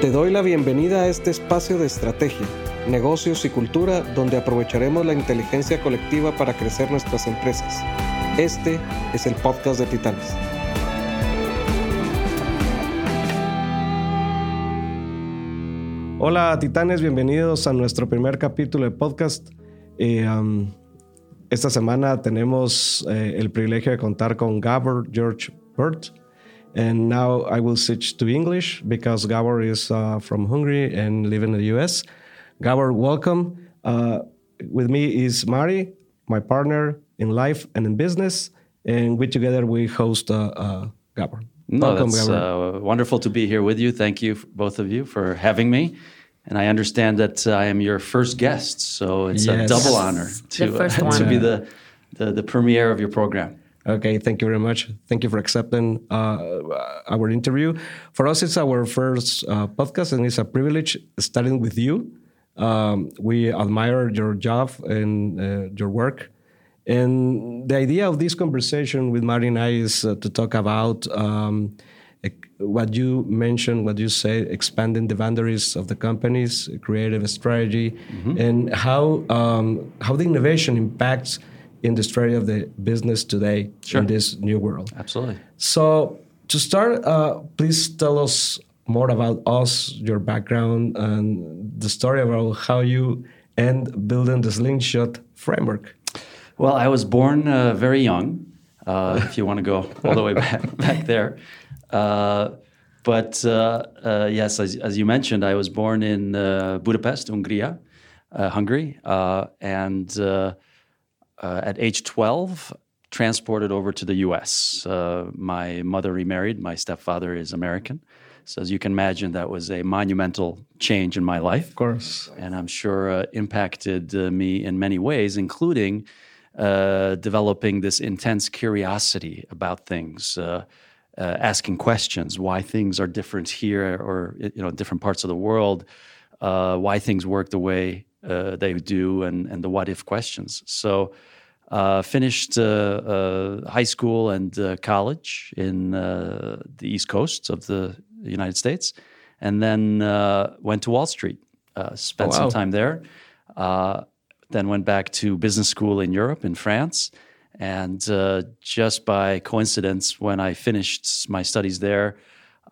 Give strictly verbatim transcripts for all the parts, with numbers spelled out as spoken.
Te doy la bienvenida a este espacio de estrategia, negocios y cultura donde aprovecharemos la inteligencia colectiva para crecer nuestras empresas. Este es el podcast de Titanes. Hola Titanes, bienvenidos a nuestro primer capítulo de podcast. Eh, um, esta semana tenemos eh, el privilegio de contar con Gabor George Burt. And now I will switch to English because Gabor is uh, from Hungary and living in the U S. Gabor, welcome. Uh, with me is Mari, my partner in life and in business, and we together we host uh, uh, Gabor. No, welcome, that's Gabor. Uh, wonderful to be here with you. Thank you, both of you, for having me. And I understand that uh, I am your first guest, so it's yes. a double honor to uh, to be the, the the premiere of your program. Okay, thank you very much. Thank you for accepting uh, our interview. For us, it's our first uh, podcast, and it's a privilege starting with you. Um, we admire your job and uh, your work. And the idea of this conversation with Mari and I is uh, to talk about um, what you mentioned, what you say, expanding the boundaries of the companies, creative strategy, mm-hmm. and how um, how the innovation impacts in the story of the business today sure. in this new world. Absolutely. So to start, uh, please tell us more about us, your background, and the story about how you end building the Slingshot framework. Well, I was born uh, very young, uh, if you want to go all the way back, back there. Uh, but uh, uh, yes, as, as you mentioned, I was born in uh, Budapest, Hungria, uh, Hungary, uh, and... Uh, Uh, at age twelve, transported over to the U S Uh, my mother remarried. My stepfather is American. So as you can imagine, that was a monumental change in my life. Of course. And I'm sure uh, impacted uh, me in many ways, including uh, developing this intense curiosity about things, uh, uh, asking questions, why things are different here or you know different parts of the world, uh, why things work the way Uh, they do, and, and the what-if questions. So uh, finished uh, uh, high school and uh, college in uh, the East Coast of the United States, and then uh, went to Wall Street, uh, spent oh, wow. some time there, uh, then went back to business school in Europe, in France, and uh, just by coincidence, when I finished my studies there,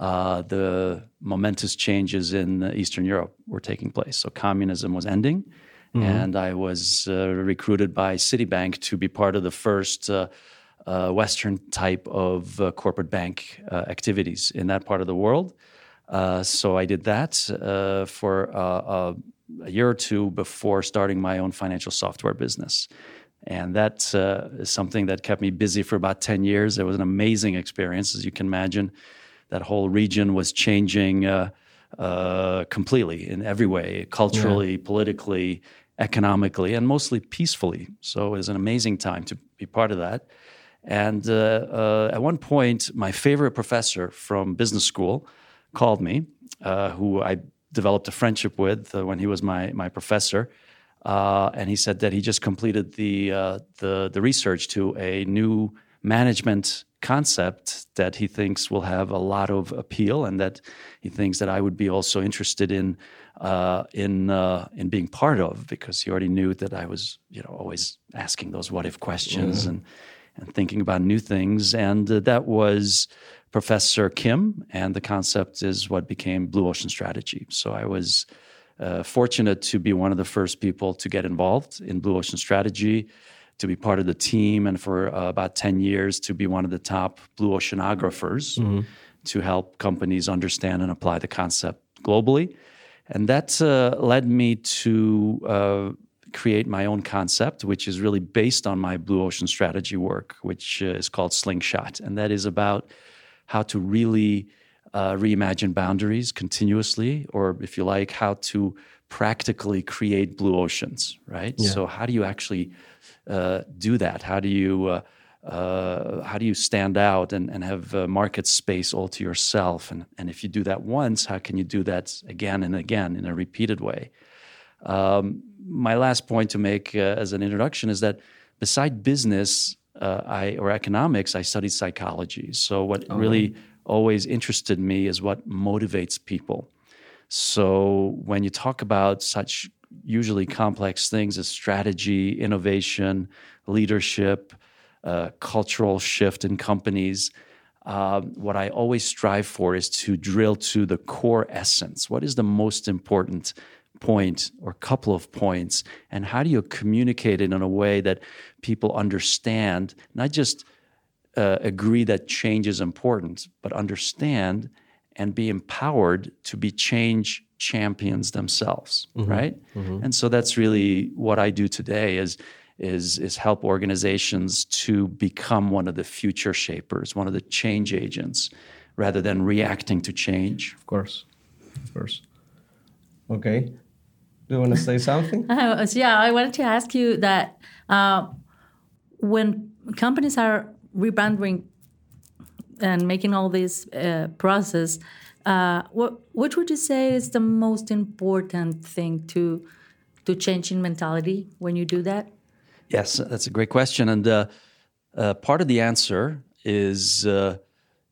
Uh, the momentous changes in Eastern Europe were taking place. So communism was ending, mm-hmm. and I was uh, recruited by Citibank to be part of the first uh, uh, Western type of uh, corporate bank uh, activities in that part of the world. Uh, so I did that uh, for uh, uh, a year or two before starting my own financial software business. And that uh, is something that kept me busy for about ten years. It was an amazing experience, as you can imagine. That whole region was changing uh, uh, completely in every way, culturally, yeah. politically, economically, and mostly peacefully. So it was an amazing time to be part of that. And uh, uh, at one point, my favorite professor from business school called me, uh, who I developed a friendship with uh, when he was my my professor. Uh, and he said that he just completed the uh, the, the research to a new management concept that he thinks will have a lot of appeal, and that he thinks that I would be also interested in uh, in uh, in being part of, because he already knew that I was you know always asking those what if questions mm-hmm. and and thinking about new things. And uh, that was Professor Kim, and the concept is what became Blue Ocean Strategy. So I was uh, fortunate to be one of the first people to get involved in Blue Ocean Strategy, to be part of the team, and for uh, about ten years to be one of the top blue oceanographers mm-hmm. to help companies understand and apply the concept globally. And that uh, led me to uh, create my own concept, which is really based on my Blue Ocean Strategy work, which uh, is called Slingshot. And that is about how to really uh, reimagine boundaries continuously, or if you like, how to practically create blue oceans, right? Yeah. So how do you actually Uh, do that? How do you uh, uh, how do you stand out and, and have uh, market space all to yourself? And and if you do that once, how can you do that again and again in a repeated way? Um, my last point to make uh, as an introduction is that beside business, uh, I or economics, I studied psychology. So what oh. really always interested me is what motivates people. So when you talk about such usually complex things as strategy, innovation, leadership, uh, cultural shift in companies, uh, what I always strive for is to drill to the core essence. What is the most important point or couple of points, and how do you communicate it in a way that people understand, not just uh, agree that change is important, but understand and be empowered to be change champions themselves, mm-hmm. right? Mm-hmm. And so that's really what I do today is, is, is help organizations to become one of the future shapers, one of the change agents, rather than reacting to change. Of course, of course. Okay. Do you want to say something? uh, yeah, I wanted to ask you that uh, when companies are rebranding and making all this uh, process, Uh, what what would you say is the most important thing to to change in mentality when you do that? Yes, that's a great question, and uh, uh, part of the answer is uh,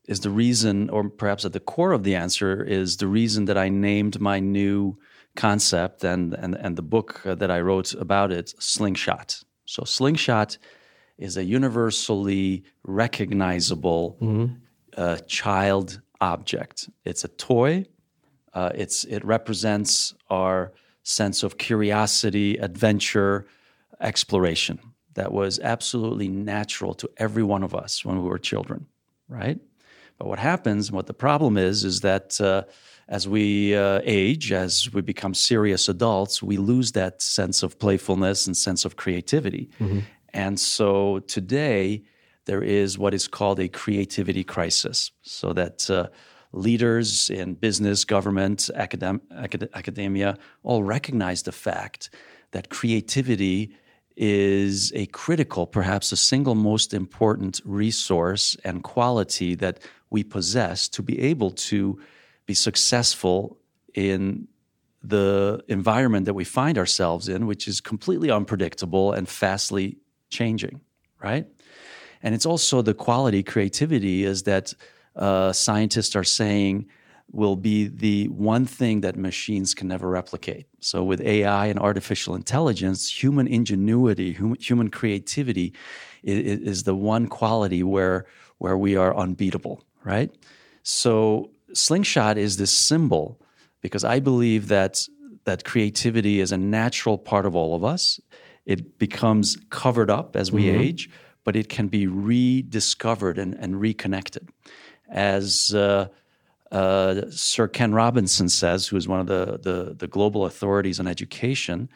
is the reason, or perhaps at the core of the answer is the reason that I named my new concept and and and the book that I wrote about it, Slingshot. So Slingshot is a universally recognizable mm-hmm. uh, child object. It's a toy. Uh, it's it represents our sense of curiosity, adventure, exploration that was absolutely natural to every one of us when we were children, right? But what happens, what the problem is, is that uh, as we uh, age, as we become serious adults, we lose that sense of playfulness and sense of creativity. Mm-hmm. And so today, there is what is called a creativity crisis, so that uh, leaders in business, government, academ- acad- academia all recognize the fact that creativity is a critical, perhaps the single most important resource and quality that we possess to be able to be successful in the environment that we find ourselves in, which is completely unpredictable and fastly changing, right? And it's also the quality creativity is that uh, scientists are saying will be the one thing that machines can never replicate. So with A I and artificial intelligence, human ingenuity, hum, human creativity is, is the one quality where where we are unbeatable, right? So Slingshot is this symbol because I believe that that creativity is a natural part of all of us. It becomes covered up as we mm-hmm. age, but it can be rediscovered and, and reconnected. As uh, uh, Sir Ken Robinson says, who is one of the, the, the global authorities on education,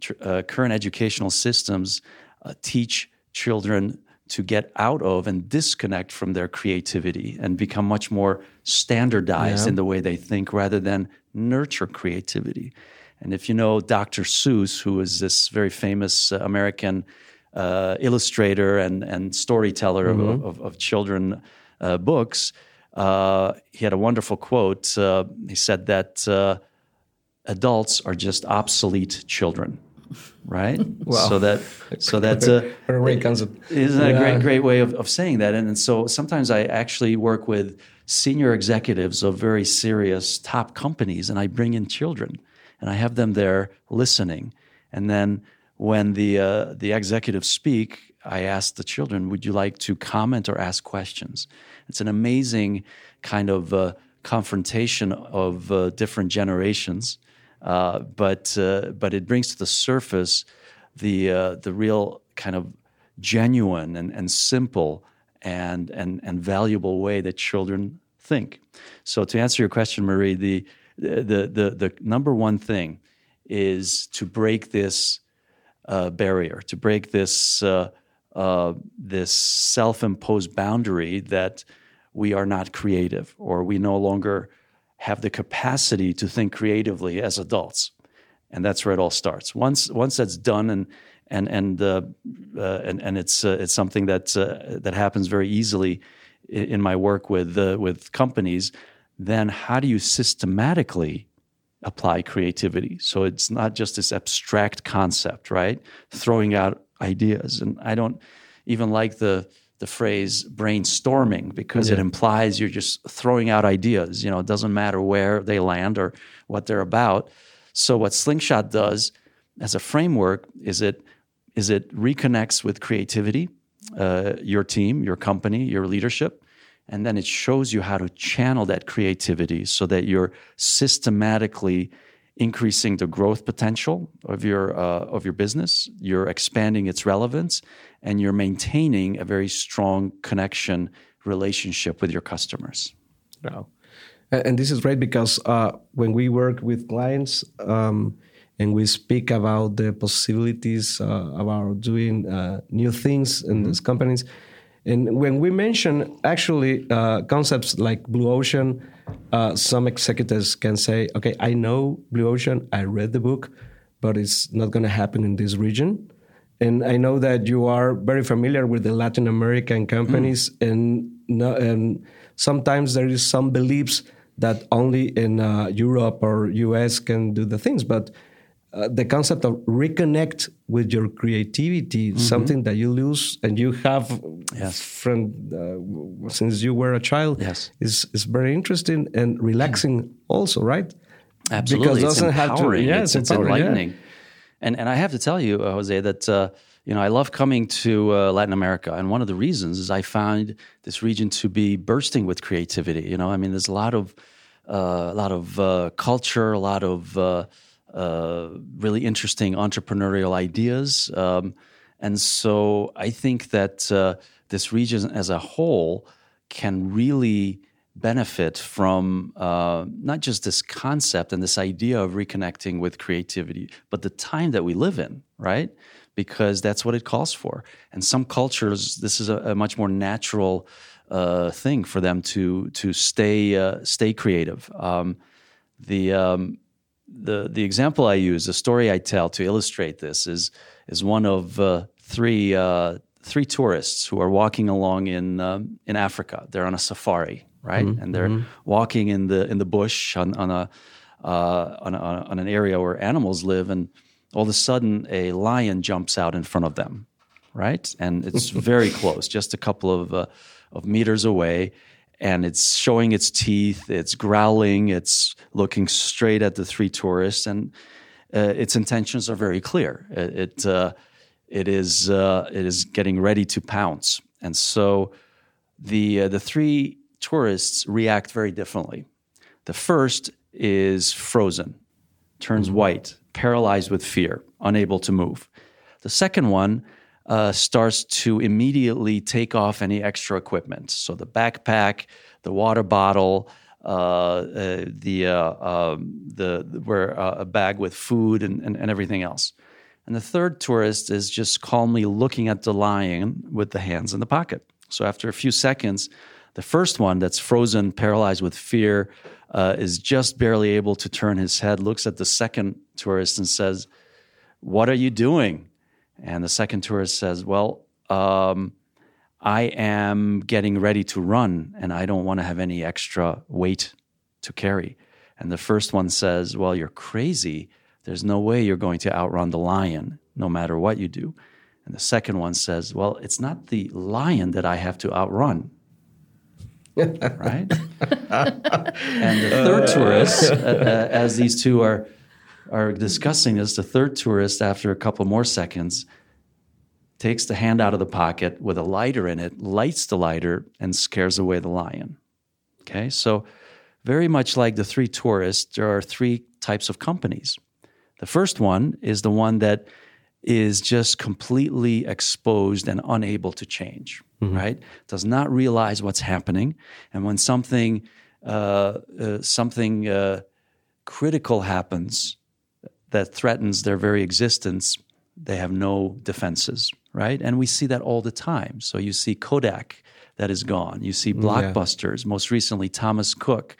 tr- uh, current educational systems uh, teach children to get out of and disconnect from their creativity and become much more standardized yeah. in the way they think rather than nurture creativity. And if you know Doctor Seuss, who is this very famous uh, American Uh, illustrator and and storyteller mm-hmm. of, of, of children uh, books, uh, he had a wonderful quote. Uh, he said that uh, adults are just obsolete children, right? Wow. So that so that uh, isn't that yeah. a great great way of, of saying that? And, and so sometimes I actually work with senior executives of very serious top companies, and I bring in children, and I have them there listening, and then. When the uh, the executives speak, I ask the children, would you like to comment or ask questions? It's an amazing kind of uh, confrontation of uh, different generations, uh, but uh, but it brings to the surface the uh, the real kind of genuine and, and simple and, and and valuable way that children think. So to answer your question, Marie, the the the, the number one thing is to break this Uh, barrier, to break this uh, uh, this self-imposed boundary that we are not creative or we no longer have the capacity to think creatively as adults, and that's where it all starts. Once once that's done, and and and uh, uh, and, and it's uh, it's something that uh, that happens very easily in, in my work with uh, with companies. Then how do you systematically apply creativity? So it's not just this abstract concept, right? Throwing out ideas. And I don't, even like the the phrase brainstorming, because yeah. it implies you're just throwing out ideas. You know, it doesn't matter where they land or what they're about. So what Slingshot does as a framework is it is it reconnects with creativity, uh, your team, your company, your leadership, and then it shows you how to channel that creativity so that you're systematically increasing the growth potential of your uh, of your business, you're expanding its relevance, and you're maintaining a very strong connection relationship with your customers. Wow, and this is great because uh, when we work with clients um, and we speak about the possibilities uh, about doing uh, new things in mm-hmm. these companies, and when we mention actually uh, concepts like Blue Ocean. Uh, some executives can say, okay, I know Blue Ocean, I read the book, but it's not going to happen in this region. And I know that you are very familiar with the Latin American companies, mm. and, no, and sometimes there is some beliefs that only in uh, Europe or U S can do the things. But uh, the concept of reconnect with your creativity, mm-hmm. something that you lose and you have yes. from uh, since you were a child, yes. is is very interesting and relaxing yeah. also, right? Absolutely, because it doesn't have to. Yeah, it's, it's enlightening. Yeah. And and I have to tell you, Jose, that uh, you know I love coming to uh, Latin America, and one of the reasons is I found this region to be bursting with creativity. You know, I mean, there's a lot of uh, a lot of uh, culture, a lot of uh, Uh, really interesting entrepreneurial ideas. Um, and so I think that uh, this region as a whole can really benefit from uh, not just this concept and this idea of reconnecting with creativity, but the time that we live in, right? Because that's what it calls for. And some cultures, this is a, a much more natural uh, thing for them to to stay uh, stay creative. Um, the um, The the example I use, the story I tell to illustrate this is is one of uh, three uh, three tourists who are walking along in um, in Africa. They're on a safari, right? Mm-hmm. And they're mm-hmm. walking in the in the bush on on a, uh, on a on an area where animals live, and all of a sudden a lion jumps out in front of them, right? And it's very close, just a couple of uh, of meters away. And it's showing its teeth, it's growling, it's looking straight at the three tourists, and uh, its intentions are very clear. It it, uh, it is uh, it is getting ready to pounce, and so the uh, the three tourists react very differently. The first is frozen, turns white, paralyzed with fear, unable to move. The second one. Uh, starts to immediately take off any extra equipment. So the backpack, the water bottle, uh, uh, the, uh, um, the the where uh, a bag with food and, and, and everything else. And the third tourist is just calmly looking at the lion with the hands in the pocket. So after a few seconds, the first one that's frozen, paralyzed with fear, uh, is just barely able to turn his head, looks at the second tourist and says, "What are you doing?" And the second tourist says, well, um, I am getting ready to run, and I don't want to have any extra weight to carry. And the first one says, well, you're crazy. There's no way you're going to outrun the lion, no matter what you do. And the second one says, well, it's not the lion that I have to outrun. Right? And the third tourist, uh, uh, as these two are... are discussing this, the third tourist, after a couple more seconds, takes the hand out of the pocket with a lighter in it, lights the lighter, and scares away the lion. Okay, so very much like the three tourists, there are three types of companies. The first one is the one that is just completely exposed and unable to change, mm-hmm. right? Does not realize what's happening. And when something, uh, uh, something uh, critical happens, that threatens their very existence, they have no defenses, right? And we see that all the time. So you see Kodak that is gone. You see Blockbusters, yeah. most recently Thomas Cook.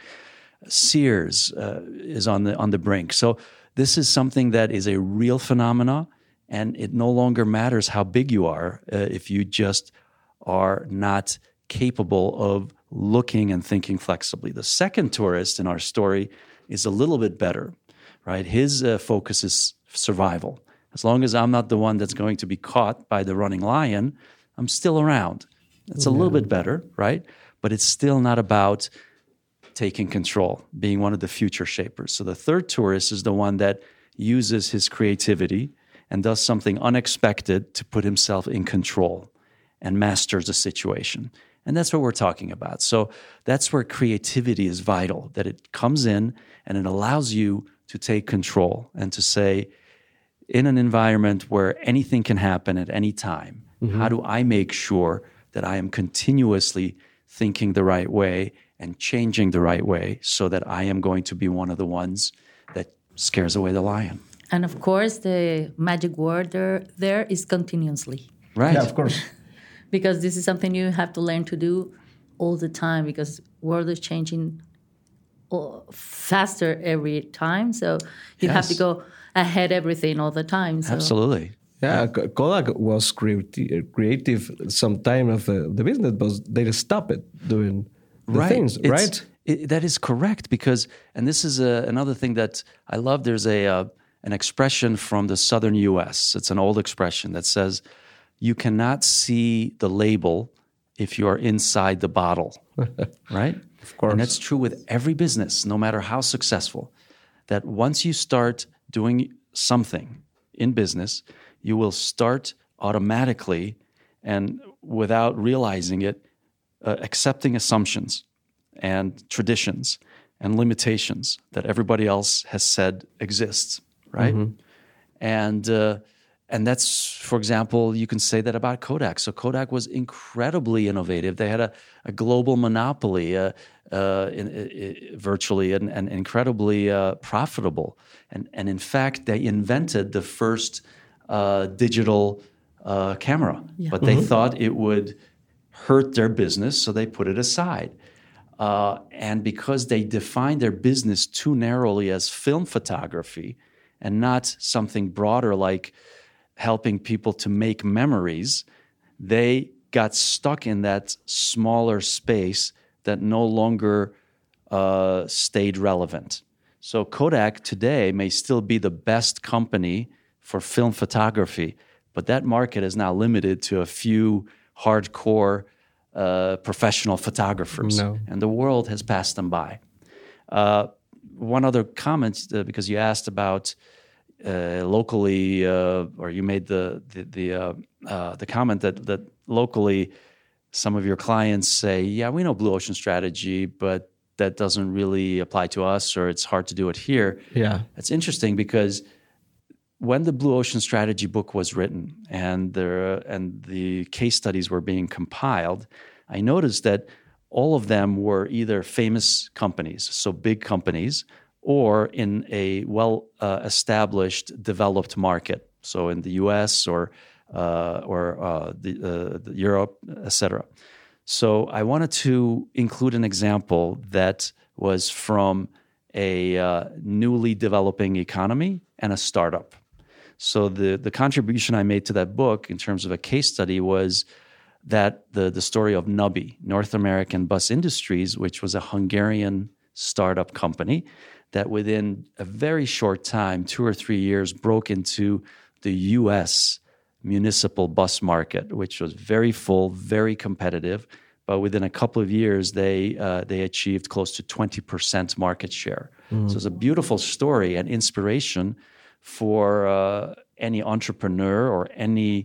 Sears uh, is on the on the brink. So this is something that is a real phenomena, and it no longer matters how big you are uh, if you just are not capable of looking and thinking flexibly. The second tourist in our story is a little bit better. Right, his uh, focus is survival. As long as I'm not the one that's going to be caught by the running lion, I'm still around. It's yeah. a little bit better, right? But it's still not about taking control, being one of the future shapers. So the third tourist is the one that uses his creativity and does something unexpected to put himself in control and masters the situation. And that's what we're talking about. So that's where creativity is vital, that it comes in and it allows you to take control and to say, in an environment where anything can happen at any time, mm-hmm. how do I make sure that I am continuously thinking the right way and changing the right way so that I am going to be one of the ones that scares away the lion? And of course, the magic word there, there is continuously. Right. Yeah, of course. Because this is something you have to learn to do all the time because world is changing faster every time. So you yes. have to go ahead everything all the time. So. Absolutely. Yeah, Kodak was creative, creative some time of the, the business, but they stopped it doing the right. things, it's, right? It, that is correct because, and this is a, another thing that I love, there's a uh, an expression from the southern U S. It's an old expression that says, you cannot see the label if you are inside the bottle, right? Of course. And that's true with every business, no matter how successful, that once you start doing something in business, you will start automatically and without realizing it, uh, accepting assumptions and traditions and limitations that everybody else has said exists, right? Mm-hmm. And uh, and that's, for example, you can say that about Kodak. So Kodak was incredibly innovative. They had a, a global monopoly, uh, uh, in, in, virtually, and, and incredibly uh, profitable. And, and in fact, they invented the first Uh, digital uh, camera, yeah. but they mm-hmm. thought it would hurt their business, so they put it aside. Uh, and because they defined their business too narrowly as film photography and not something broader like helping people to make memories, they got stuck in that smaller space that no longer uh, stayed relevant. So Kodak today may still be the best company for film photography, but that market is now limited to a few hardcore uh, professional photographers, no. and the world has passed them by. Uh, one other comment, uh, because you asked about uh, locally, uh, or you made the the the, uh, uh, the comment that that locally, some of your clients say, "Yeah, we know Blue Ocean Strategy, but that doesn't really apply to us, or it's hard to do it here." Yeah, that's interesting because when the Blue Ocean Strategy book was written and the, and the case studies were being compiled, I noticed that all of them were either famous companies, so big companies, or in a well-established, uh, developed market, so in the U S or uh, or uh, the, uh, the Europe, et cetera. So I wanted to include an example that was from a uh, newly developing economy and a startup. So the, the contribution I made to that book in terms of a case study was that the, the story of Nubi, North American Bus Industries, which was a Hungarian startup company that within a very short time, two or three years, broke into the U S municipal bus market, which was very full, very competitive. But within a couple of years, they uh, they achieved close to twenty percent market share. Mm. So it's a beautiful story and inspiration for uh, any entrepreneur or any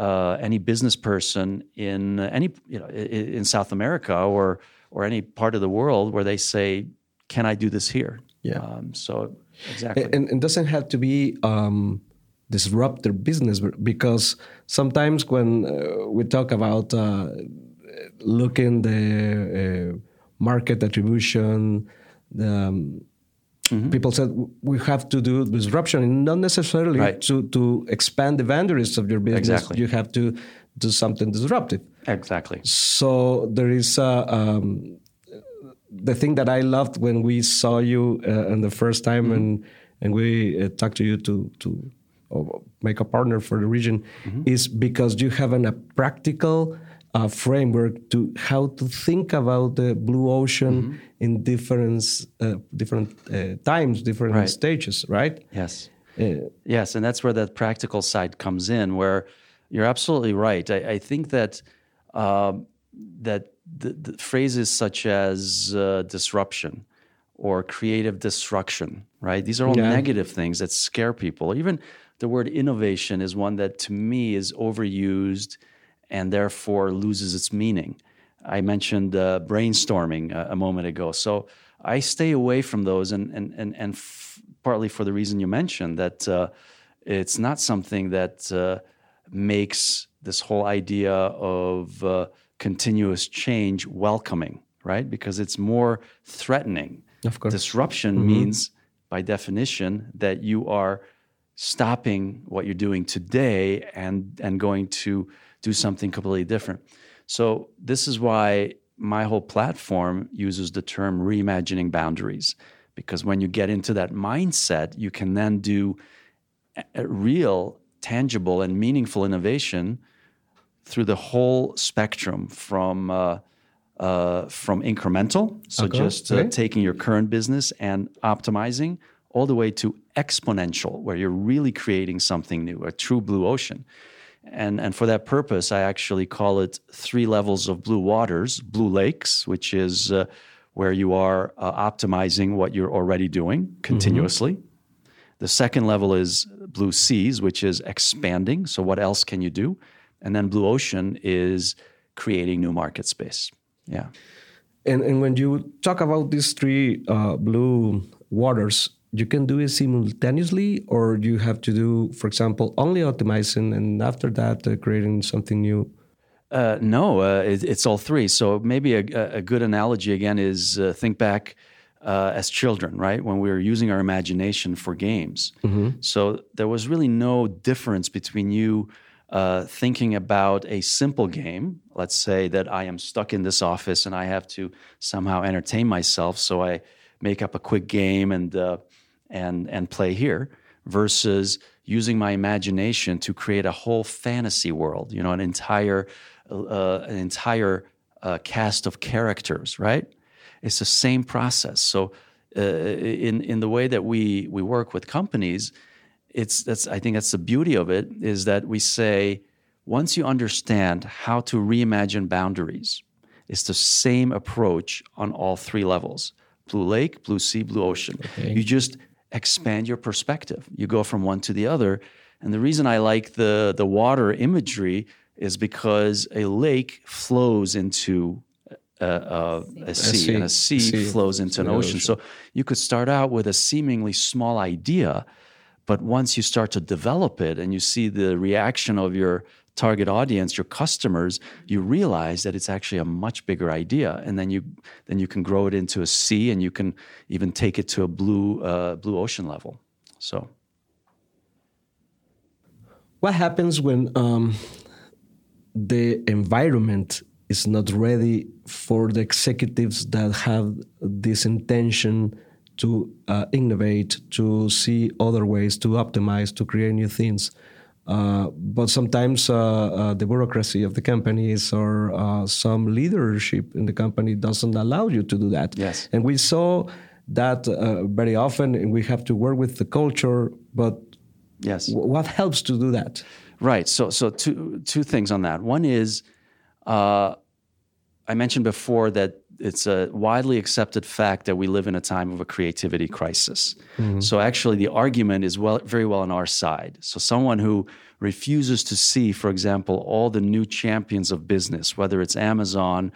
uh, any business person in any you know in South America or or any part of the world where they say, "Can I do this here?" Yeah. Um, so exactly, and it doesn't have to be um, disrupt their business because sometimes when uh, we talk about uh, looking the uh, market attribution, the um, Mm-hmm. people said we have to do disruption, and not necessarily right. to, to expand the boundaries of your business. Exactly. You have to do something disruptive. Exactly. So there is uh, um, the thing that I loved when we saw you uh, and the first time, mm-hmm. and and we uh, talked to you to to uh, make a partner for the region, mm-hmm. is because you have an, a practical uh, framework to how to think about the Blue Ocean. Mm-hmm. in different uh, different uh, times, different right. stages, right? Yes. Uh, yes, and that's where that practical side comes in, where You're absolutely right. I, I think that uh, that the, the phrases such as uh, disruption or creative destruction, right? These are all yeah. negative things that scare people. Even the word innovation is one that, to me, is overused and therefore loses its meaning. I mentioned uh, brainstorming a, a moment ago. So I stay away from those, and and and, and f- partly for the reason you mentioned, that uh, it's not something that uh, makes this whole idea of uh, continuous change welcoming, right? Because it's more threatening. Of course. Disruption mm-hmm. means, by definition, that you are stopping what you're doing today and and going to do something completely different. So this is why my whole platform uses the term reimagining boundaries, because when you get into that mindset, you can then do a real, tangible, and meaningful innovation through the whole spectrum, from uh, uh, from incremental, so okay. just uh, okay. taking your current business and optimizing, all the way to exponential, where you're really creating something new, a true blue ocean. And and for that purpose, I actually call it three levels of blue waters, blue lakes, which is uh, where you are uh, optimizing what you're already doing continuously. Mm-hmm. The second level is blue seas, which is expanding. So what else can you do? And then blue ocean is creating new market space. Yeah. And and when you talk about these three uh, blue waters, you can do it simultaneously, or you have to do, for example, only optimizing and after that uh, creating something new? Uh, no, uh, it, it's all three. So maybe a, a good analogy again is uh, think back uh, as children, right? When we were using our imagination for games. Mm-hmm. So there was really no difference between you uh, thinking about a simple game. Let's say that I am stuck in this office and I have to somehow entertain myself. So I make up a quick game and uh, and and play here, versus using my imagination to create a whole fantasy world, you know, an entire uh, an entire uh, cast of characters, right? It's the same process. So uh, in in the way that we we work with companies, it's that's I think that's the beauty of it, is that we say, once you understand how to reimagine boundaries, it's the same approach on all three levels: blue lake, blue sea, blue ocean. Okay. You just expand your perspective. You go from one to the other. And the reason I like the, the water imagery is because a lake flows into a, a, a, sea. Sea, a sea, and a sea, sea. flows into sea. an ocean. So you could start out with a seemingly small idea, but once you start to develop it and you see the reaction of your target audience, your customers, you realize that it's actually a much bigger idea, and then you then you can grow it into a sea, and you can even take it to a blue uh, blue ocean level. So, what happens when um, the environment is not ready for the executives that have this intention to uh, innovate, to see other ways, to optimize, to create new things? Uh, but sometimes uh, uh, the bureaucracy of the companies or uh, some leadership in the company doesn't allow you to do that. Yes. And we saw that uh, very often, and we have to work with the culture, but yes. w- what helps to do that? Right. So so two two things on that. One is, uh, I mentioned before that it's a widely accepted fact that we live in a time of a creativity crisis. Mm-hmm. So actually the argument is well, very well on our side. So someone who refuses to see, for example, all the new champions of business, whether it's Amazon,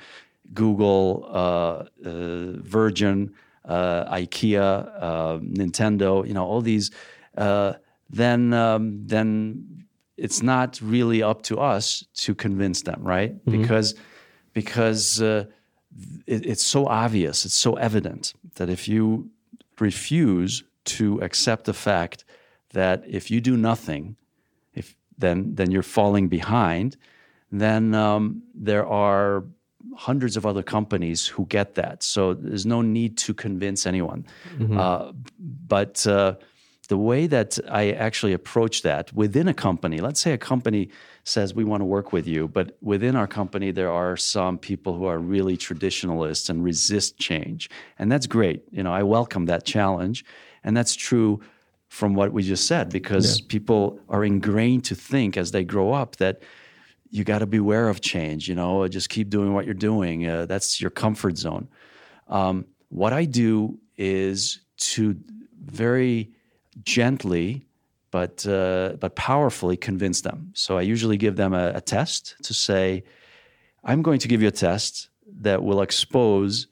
Google, uh, uh, Virgin, uh, IKEA, uh, Nintendo, you know, all these, uh, then um, then it's not really up to us to convince them, right? Mm-hmm. Because, because... Uh, it's so obvious, it's so evident that if you refuse to accept the fact that if you do nothing, if then then you're falling behind, then um, there are hundreds of other companies who get that. So there's no need to convince anyone. Mm-hmm. Uh, but uh, the way that I actually approach that within a company, let's say a company says we want to work with you, but within our company there are some people who are really traditionalists and resist change. And that's great. You know, I welcome that challenge. And that's true from what we just said, because yeah. people are ingrained to think as they grow up that you got to beware of change, you know, just keep doing what you're doing. Uh, that's your comfort zone. Um, what I do is to very gently but uh, but powerfully convince them. So I usually give them a, a test to say, I'm going to give you a test that will expose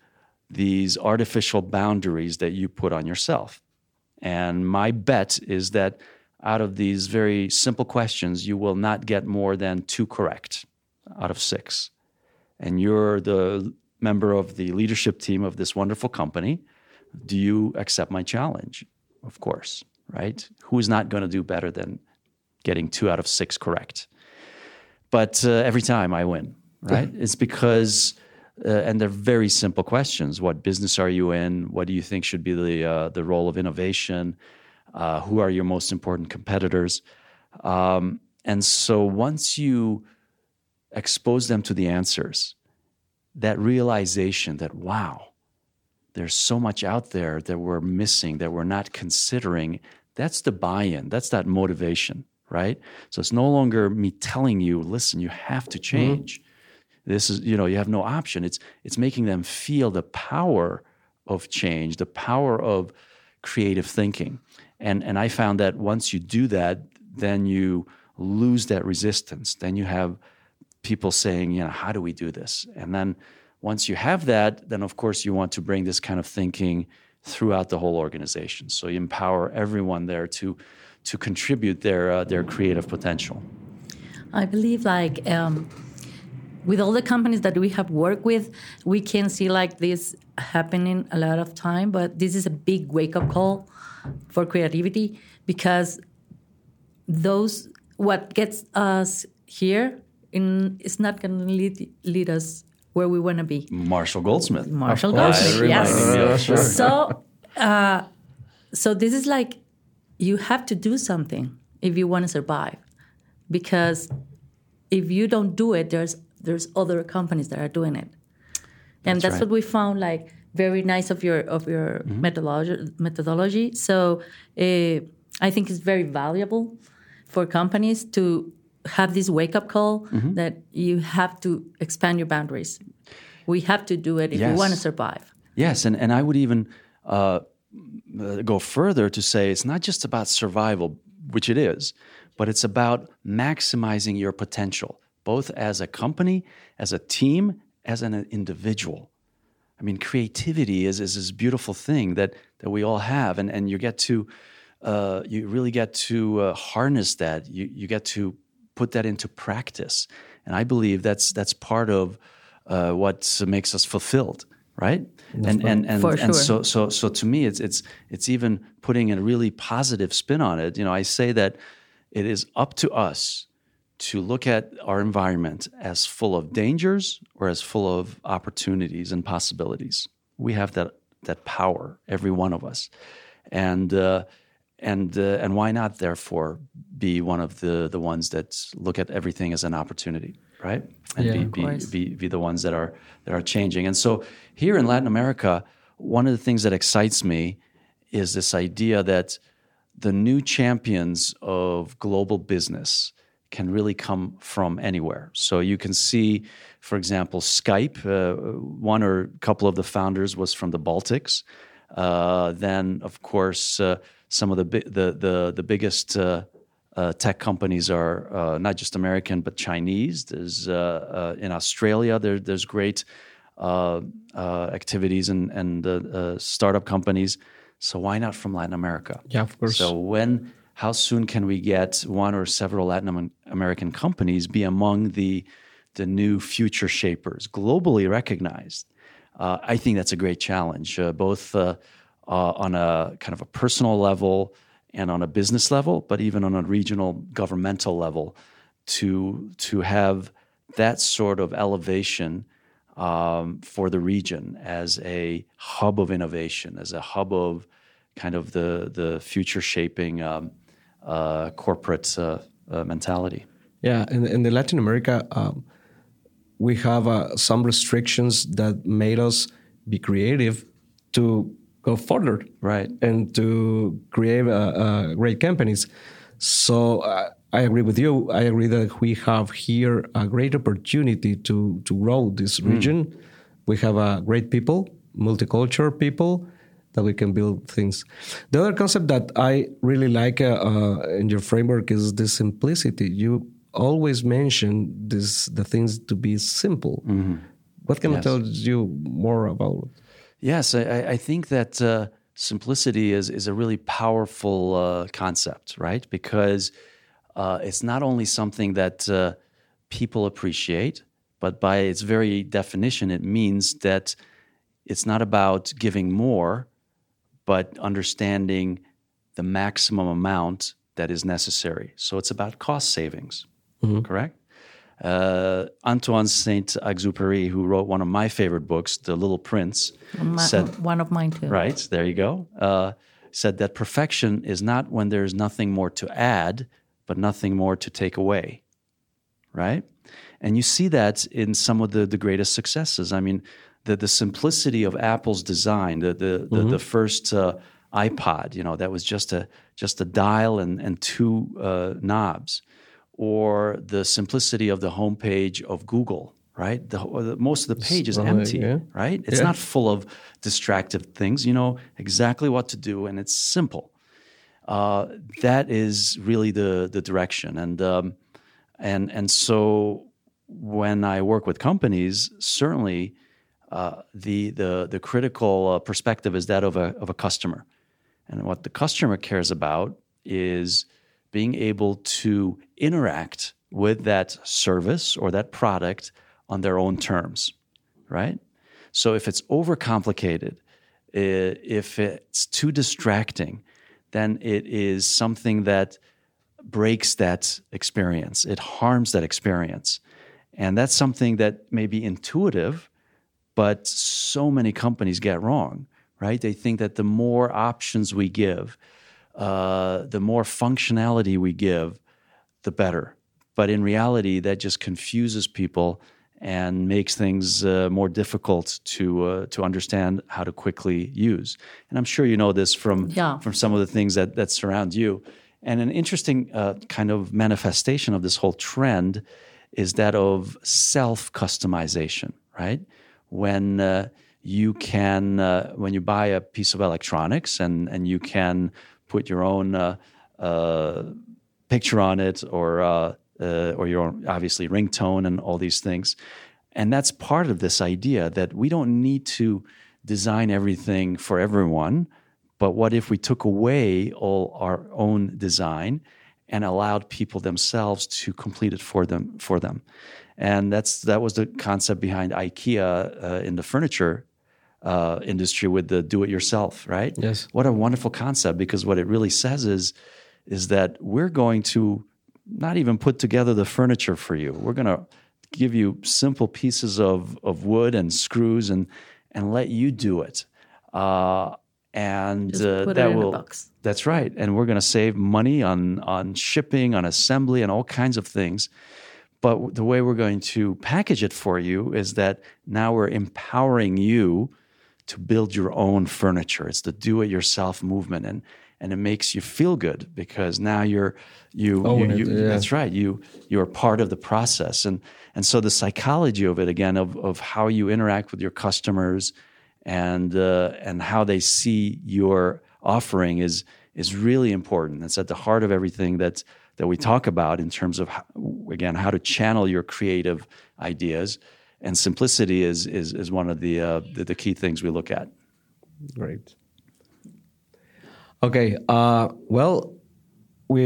these artificial boundaries that you put on yourself. And my bet is that out of these very simple questions, you will not get more than two correct out of six. And you're the member of the leadership team of this wonderful company. Do you accept my challenge? Of course, right? Who's not going to do better than getting two out of six correct? But uh, every time I win, right? It's because, uh, and they're very simple questions. What business are you in? What do you think should be the uh, the role of innovation? Uh, who are your most important competitors? Um, and so once you expose them to the answers, that realization that, wow, there's so much out there that we're missing, that we're not considering, that's the buy-in. That's that motivation, right? So it's no longer me telling you, listen, you have to change. Mm-hmm. This is, you know, you have no option. It's it's making them feel the power of change, the power of creative thinking. And and I found that once you do that, then you lose that resistance. Then you have people saying, you know, how do we do this? And then once you have that, then of course you want to bring this kind of thinking throughout the whole organization. So you empower everyone there to to contribute their uh, their creative potential. I believe like um, with all the companies that we have worked with, we can see like this happening a lot of time, but this is a big wake-up call for creativity, because those what gets us here in is not going to lead, lead us where we want to be. Marshall Goldsmith. Marshall Goldsmith, yes. Yeah, sure. So, uh, so this is like, you have to do something if you want to survive, because if you don't do it, there's there's other companies that are doing it, and that's, that's right. What we found like very nice of your of your mm-hmm. methodology, methodology. So, uh, I think it's very valuable for companies to have this wake-up call mm-hmm. that you have to expand your boundaries. We have to do it if yes. you want to survive. Yes, and, and I would even uh, go further to say it's not just about survival, which it is, but it's about maximizing your potential, both as a company, as a team, as an individual. I mean, creativity is, is this beautiful thing that, that we all have, and, and you get to, uh, you really get to uh, harness that. You, you get to put that into practice, and I believe that's that's part of uh, what makes us fulfilled, right? That's and, right. and and For and, sure. and so so so to me, it's it's it's even putting a really positive spin on it. You know, I say that it is up to us to look at our environment as full of dangers or as full of opportunities and possibilities. We have that that power, every one of us, and. Uh, And uh, and why not, therefore, be one of the, the ones that look at everything as an opportunity, right? And yeah, be, be, be be the ones that are that are changing. And so here in Latin America, one of the things that excites me is this idea that the new champions of global business can really come from anywhere. So you can see, for example, Skype. Uh, one or a couple of the founders was from the Baltics. Uh, then, of course. Uh, Some of the the the, the biggest uh, uh, tech companies are uh, not just American but Chinese. There's uh, uh, in Australia there there's great uh, uh, activities and and uh, uh, startup companies. So why not from Latin America? Yeah, of course. So when how soon can we get one or several Latin American companies be among the the new future shapers, globally recognized? Uh, I think that's a great challenge. Uh, both. Uh, Uh, on a kind of a personal level and on a business level, but even on a regional governmental level, to to have that sort of elevation um, for the region as a hub of innovation, as a hub of kind of the the future shaping um, uh, corporate uh, uh, mentality. Yeah, in, in the Latin America, um, we have uh, some restrictions that made us be creative to go further, right, and to create uh, uh, great companies. So uh, I agree with you. I agree that we have here a great opportunity to, to grow this region. Mm. We have uh, great people, multicultural people, that we can build things. The other concept that I really like uh, uh, in your framework is the simplicity. You always mention this, the things to be simple. Mm-hmm. What can yes. I tell you more about? Yes, I, I think that uh, simplicity is, is a really powerful uh, concept, right? Because uh, it's not only something that uh, people appreciate, but by its very definition, it means that it's not about giving more, but understanding the maximum amount that is necessary. So it's about cost savings, mm-hmm. correct? Uh, Antoine Saint-Exupéry, who wrote one of my favorite books, The Little Prince, my, said... One of mine too. Right, there you go. Uh, said that perfection is not when there's nothing more to add, but nothing more to take away, right? And you see that in some of the, the greatest successes. I mean, the, the simplicity of Apple's design, the the, mm-hmm. the, the first uh, iPod, you know, that was just a just a dial and, and two uh, knobs. Or the simplicity of the homepage of Google, right? The, the, most of the page is right, empty, yeah. right? It's yeah. not full of distractive things. You know exactly what to do, and it's simple. Uh, that is really the the direction. And um, and and so when I work with companies, certainly uh, the the the critical uh, perspective is that of a of a customer, and what the customer cares about is being able to interact with that service or that product on their own terms, right? So if it's overcomplicated, if it's too distracting, then it is something that breaks that experience. It harms that experience. And that's something that may be intuitive, but so many companies get wrong, right? They think that the more options we give, Uh, the more functionality we give, the better. But in reality, that just confuses people and makes things uh, more difficult to uh, to understand how to quickly use. And I'm sure you know this from, yeah. from some of the things that, that surround you. And an interesting uh, kind of manifestation of this whole trend is that of self-customization, right? When uh, you can, uh, when you buy a piece of electronics and, and you can put your own uh, uh, picture on it, or uh, uh, or your own, obviously, ringtone and all these things, and that's part of this idea that we don't need to design everything for everyone. But what if we took away all our own design and allowed people themselves to complete it for them? For them, and that's that was the concept behind IKEA uh, in the furniture Uh, industry with the do-it-yourself, right? Yes. What a wonderful concept, because what it really says is, is that we're going to not even put together the furniture for you. We're going to give you simple pieces of, of wood and screws and and let you do it. Uh, and Just uh, put that it in will. A box. That's right. And we're going to save money on on shipping, on assembly, and all kinds of things. But the way we're going to package it for you is that now we're empowering you to build your own furniture. It's the do-it-yourself movement, and and it makes you feel good because now you're you, you, you it, yeah. that's right you you're part of the process, and and so the psychology of it again of of how you interact with your customers and uh, and how they see your offering is is really important. It's at the heart of everything that that we talk about in terms of how, again how to channel your creative ideas. And simplicity is is is one of the, uh, the the key things we look at. Great. Okay. Uh, well, we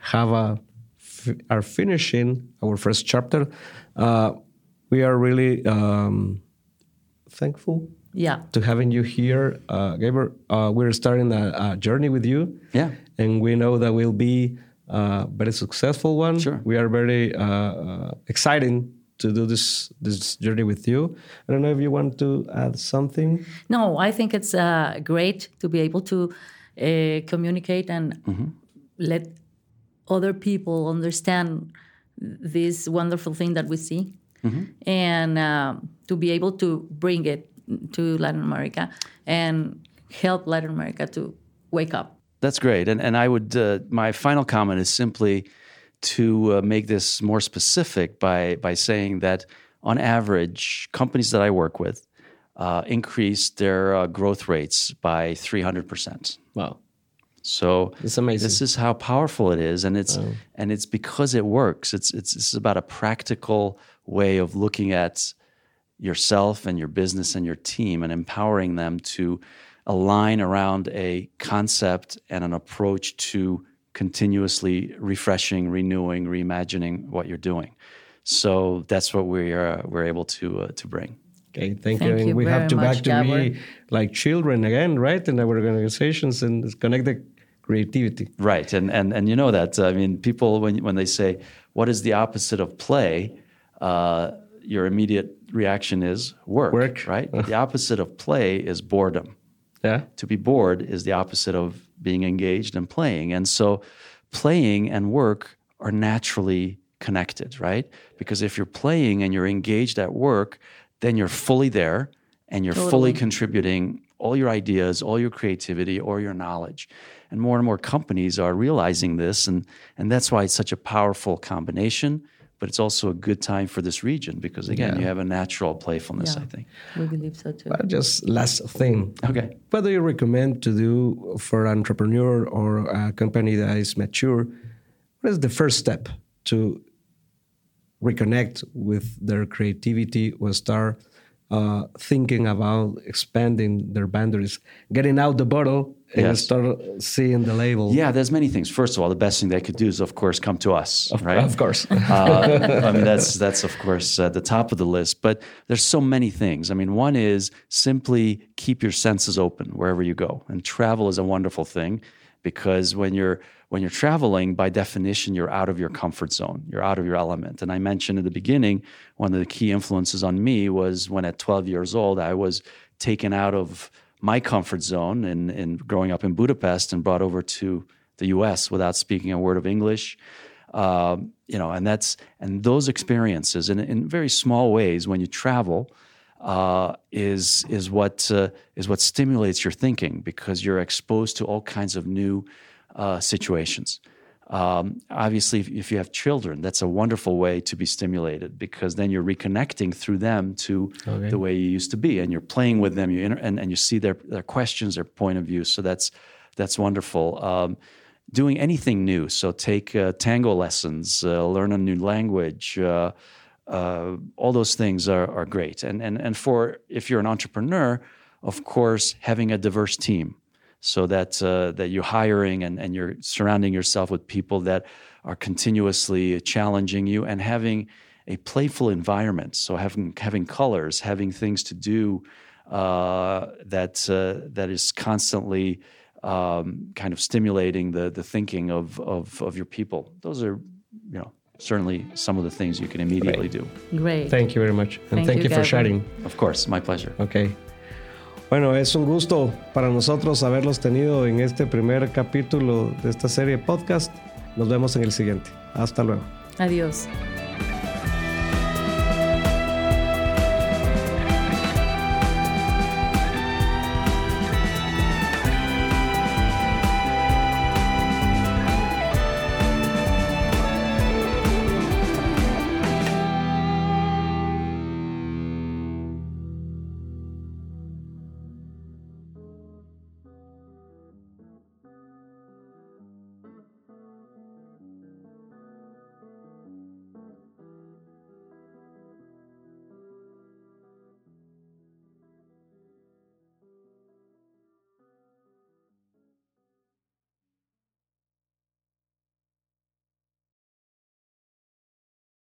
have a f- are finishing our first chapter. Uh, we are really um, thankful. Yeah. To having you here, uh, Gabor. Uh, we're starting a, a journey with you. Yeah. And we know that we'll be a very successful one. Sure. We are very uh, exciting to do this this journey with you. I don't know if you want to add something. No, I think it's uh, great to be able to uh, communicate and mm-hmm. let other people understand this wonderful thing that we see, mm-hmm. and uh, to be able to bring it to Latin America and help Latin America to wake up. That's great. And and I would, uh, my final comment is simply to uh, make this more specific by by saying that on average, companies that I work with uh, increase their uh, growth rates by three hundred percent. Wow. So it's amazing. This is how powerful it is, and it's wow. and it's because it works. It's it's this is about a practical way of looking at yourself and your business and your team and empowering them to align around a concept and an approach to continuously refreshing, renewing, reimagining what you're doing. So that's what we are we're able to uh, to bring. Okay, thank, thank you. And you we have to much, back to Gabor. Be like children again, right? In our organizations and connect the creativity. Right, and and and you know that. I mean, people when when they say, "What is the opposite of play?" Uh, your immediate reaction is work. Work, right? The opposite of play is boredom. Yeah. To be bored is the opposite of being engaged and playing. And so playing and work are naturally connected, right? Because if you're playing and you're engaged at work, then you're fully there and you're totally. fully contributing all your ideas, all your creativity, all your knowledge. And more and more companies are realizing this. And, and that's why it's such a powerful combination. But it's also a good time for this region because, again, yeah. you have a natural playfulness, yeah, I think. We believe so, too. But just last thing. Okay. What do you recommend to do for an entrepreneur or a company that is mature? What is the first step to reconnect with their creativity or start uh, thinking about expanding their boundaries, getting out the bottle and yes. start seeing the label? Yeah, there's many things. First of all, the best thing they could do is, of course, come to us, of, right? Of course. uh, I mean, that's, that's of course, at the top of the list. But there's so many things. I mean, one is simply keep your senses open wherever you go. And travel is a wonderful thing because when you're when you're traveling, by definition, you're out of your comfort zone. You're out of your element. And I mentioned at the beginning, one of the key influences on me was when at twelve years old, I was taken out of my comfort zone in, in growing up in Budapest and brought over to the U S without speaking a word of English. Uh, you know, and that's and those experiences in, in very small ways when you travel uh, is is what uh, is what stimulates your thinking because you're exposed to all kinds of new uh, situations. Um, obviously, if, if you have children, that's a wonderful way to be stimulated because then you're reconnecting through them to okay. the way you used to be, and you're playing with them. You inter- and, and you see their their questions, their point of view. So that's that's wonderful. Um, doing anything new, so take uh, tango lessons, uh, learn a new language. Uh, uh, all those things are are great. And and and for if you're an entrepreneur, of course, having a diverse team. So that uh, that you're hiring and, and you're surrounding yourself with people that are continuously challenging you and having a playful environment. So having having colors, having things to do uh, that uh, that is constantly um, kind of stimulating the the thinking of, of of your people. Those are you know certainly some of the things you can immediately Great. do. Great. Thank you very much, and thank, thank you, you for sharing. Of course, my pleasure. Okay. Bueno, es un gusto para nosotros haberlos tenido en este primer capítulo de esta serie podcast. Nos vemos en el siguiente. Hasta luego. Adiós.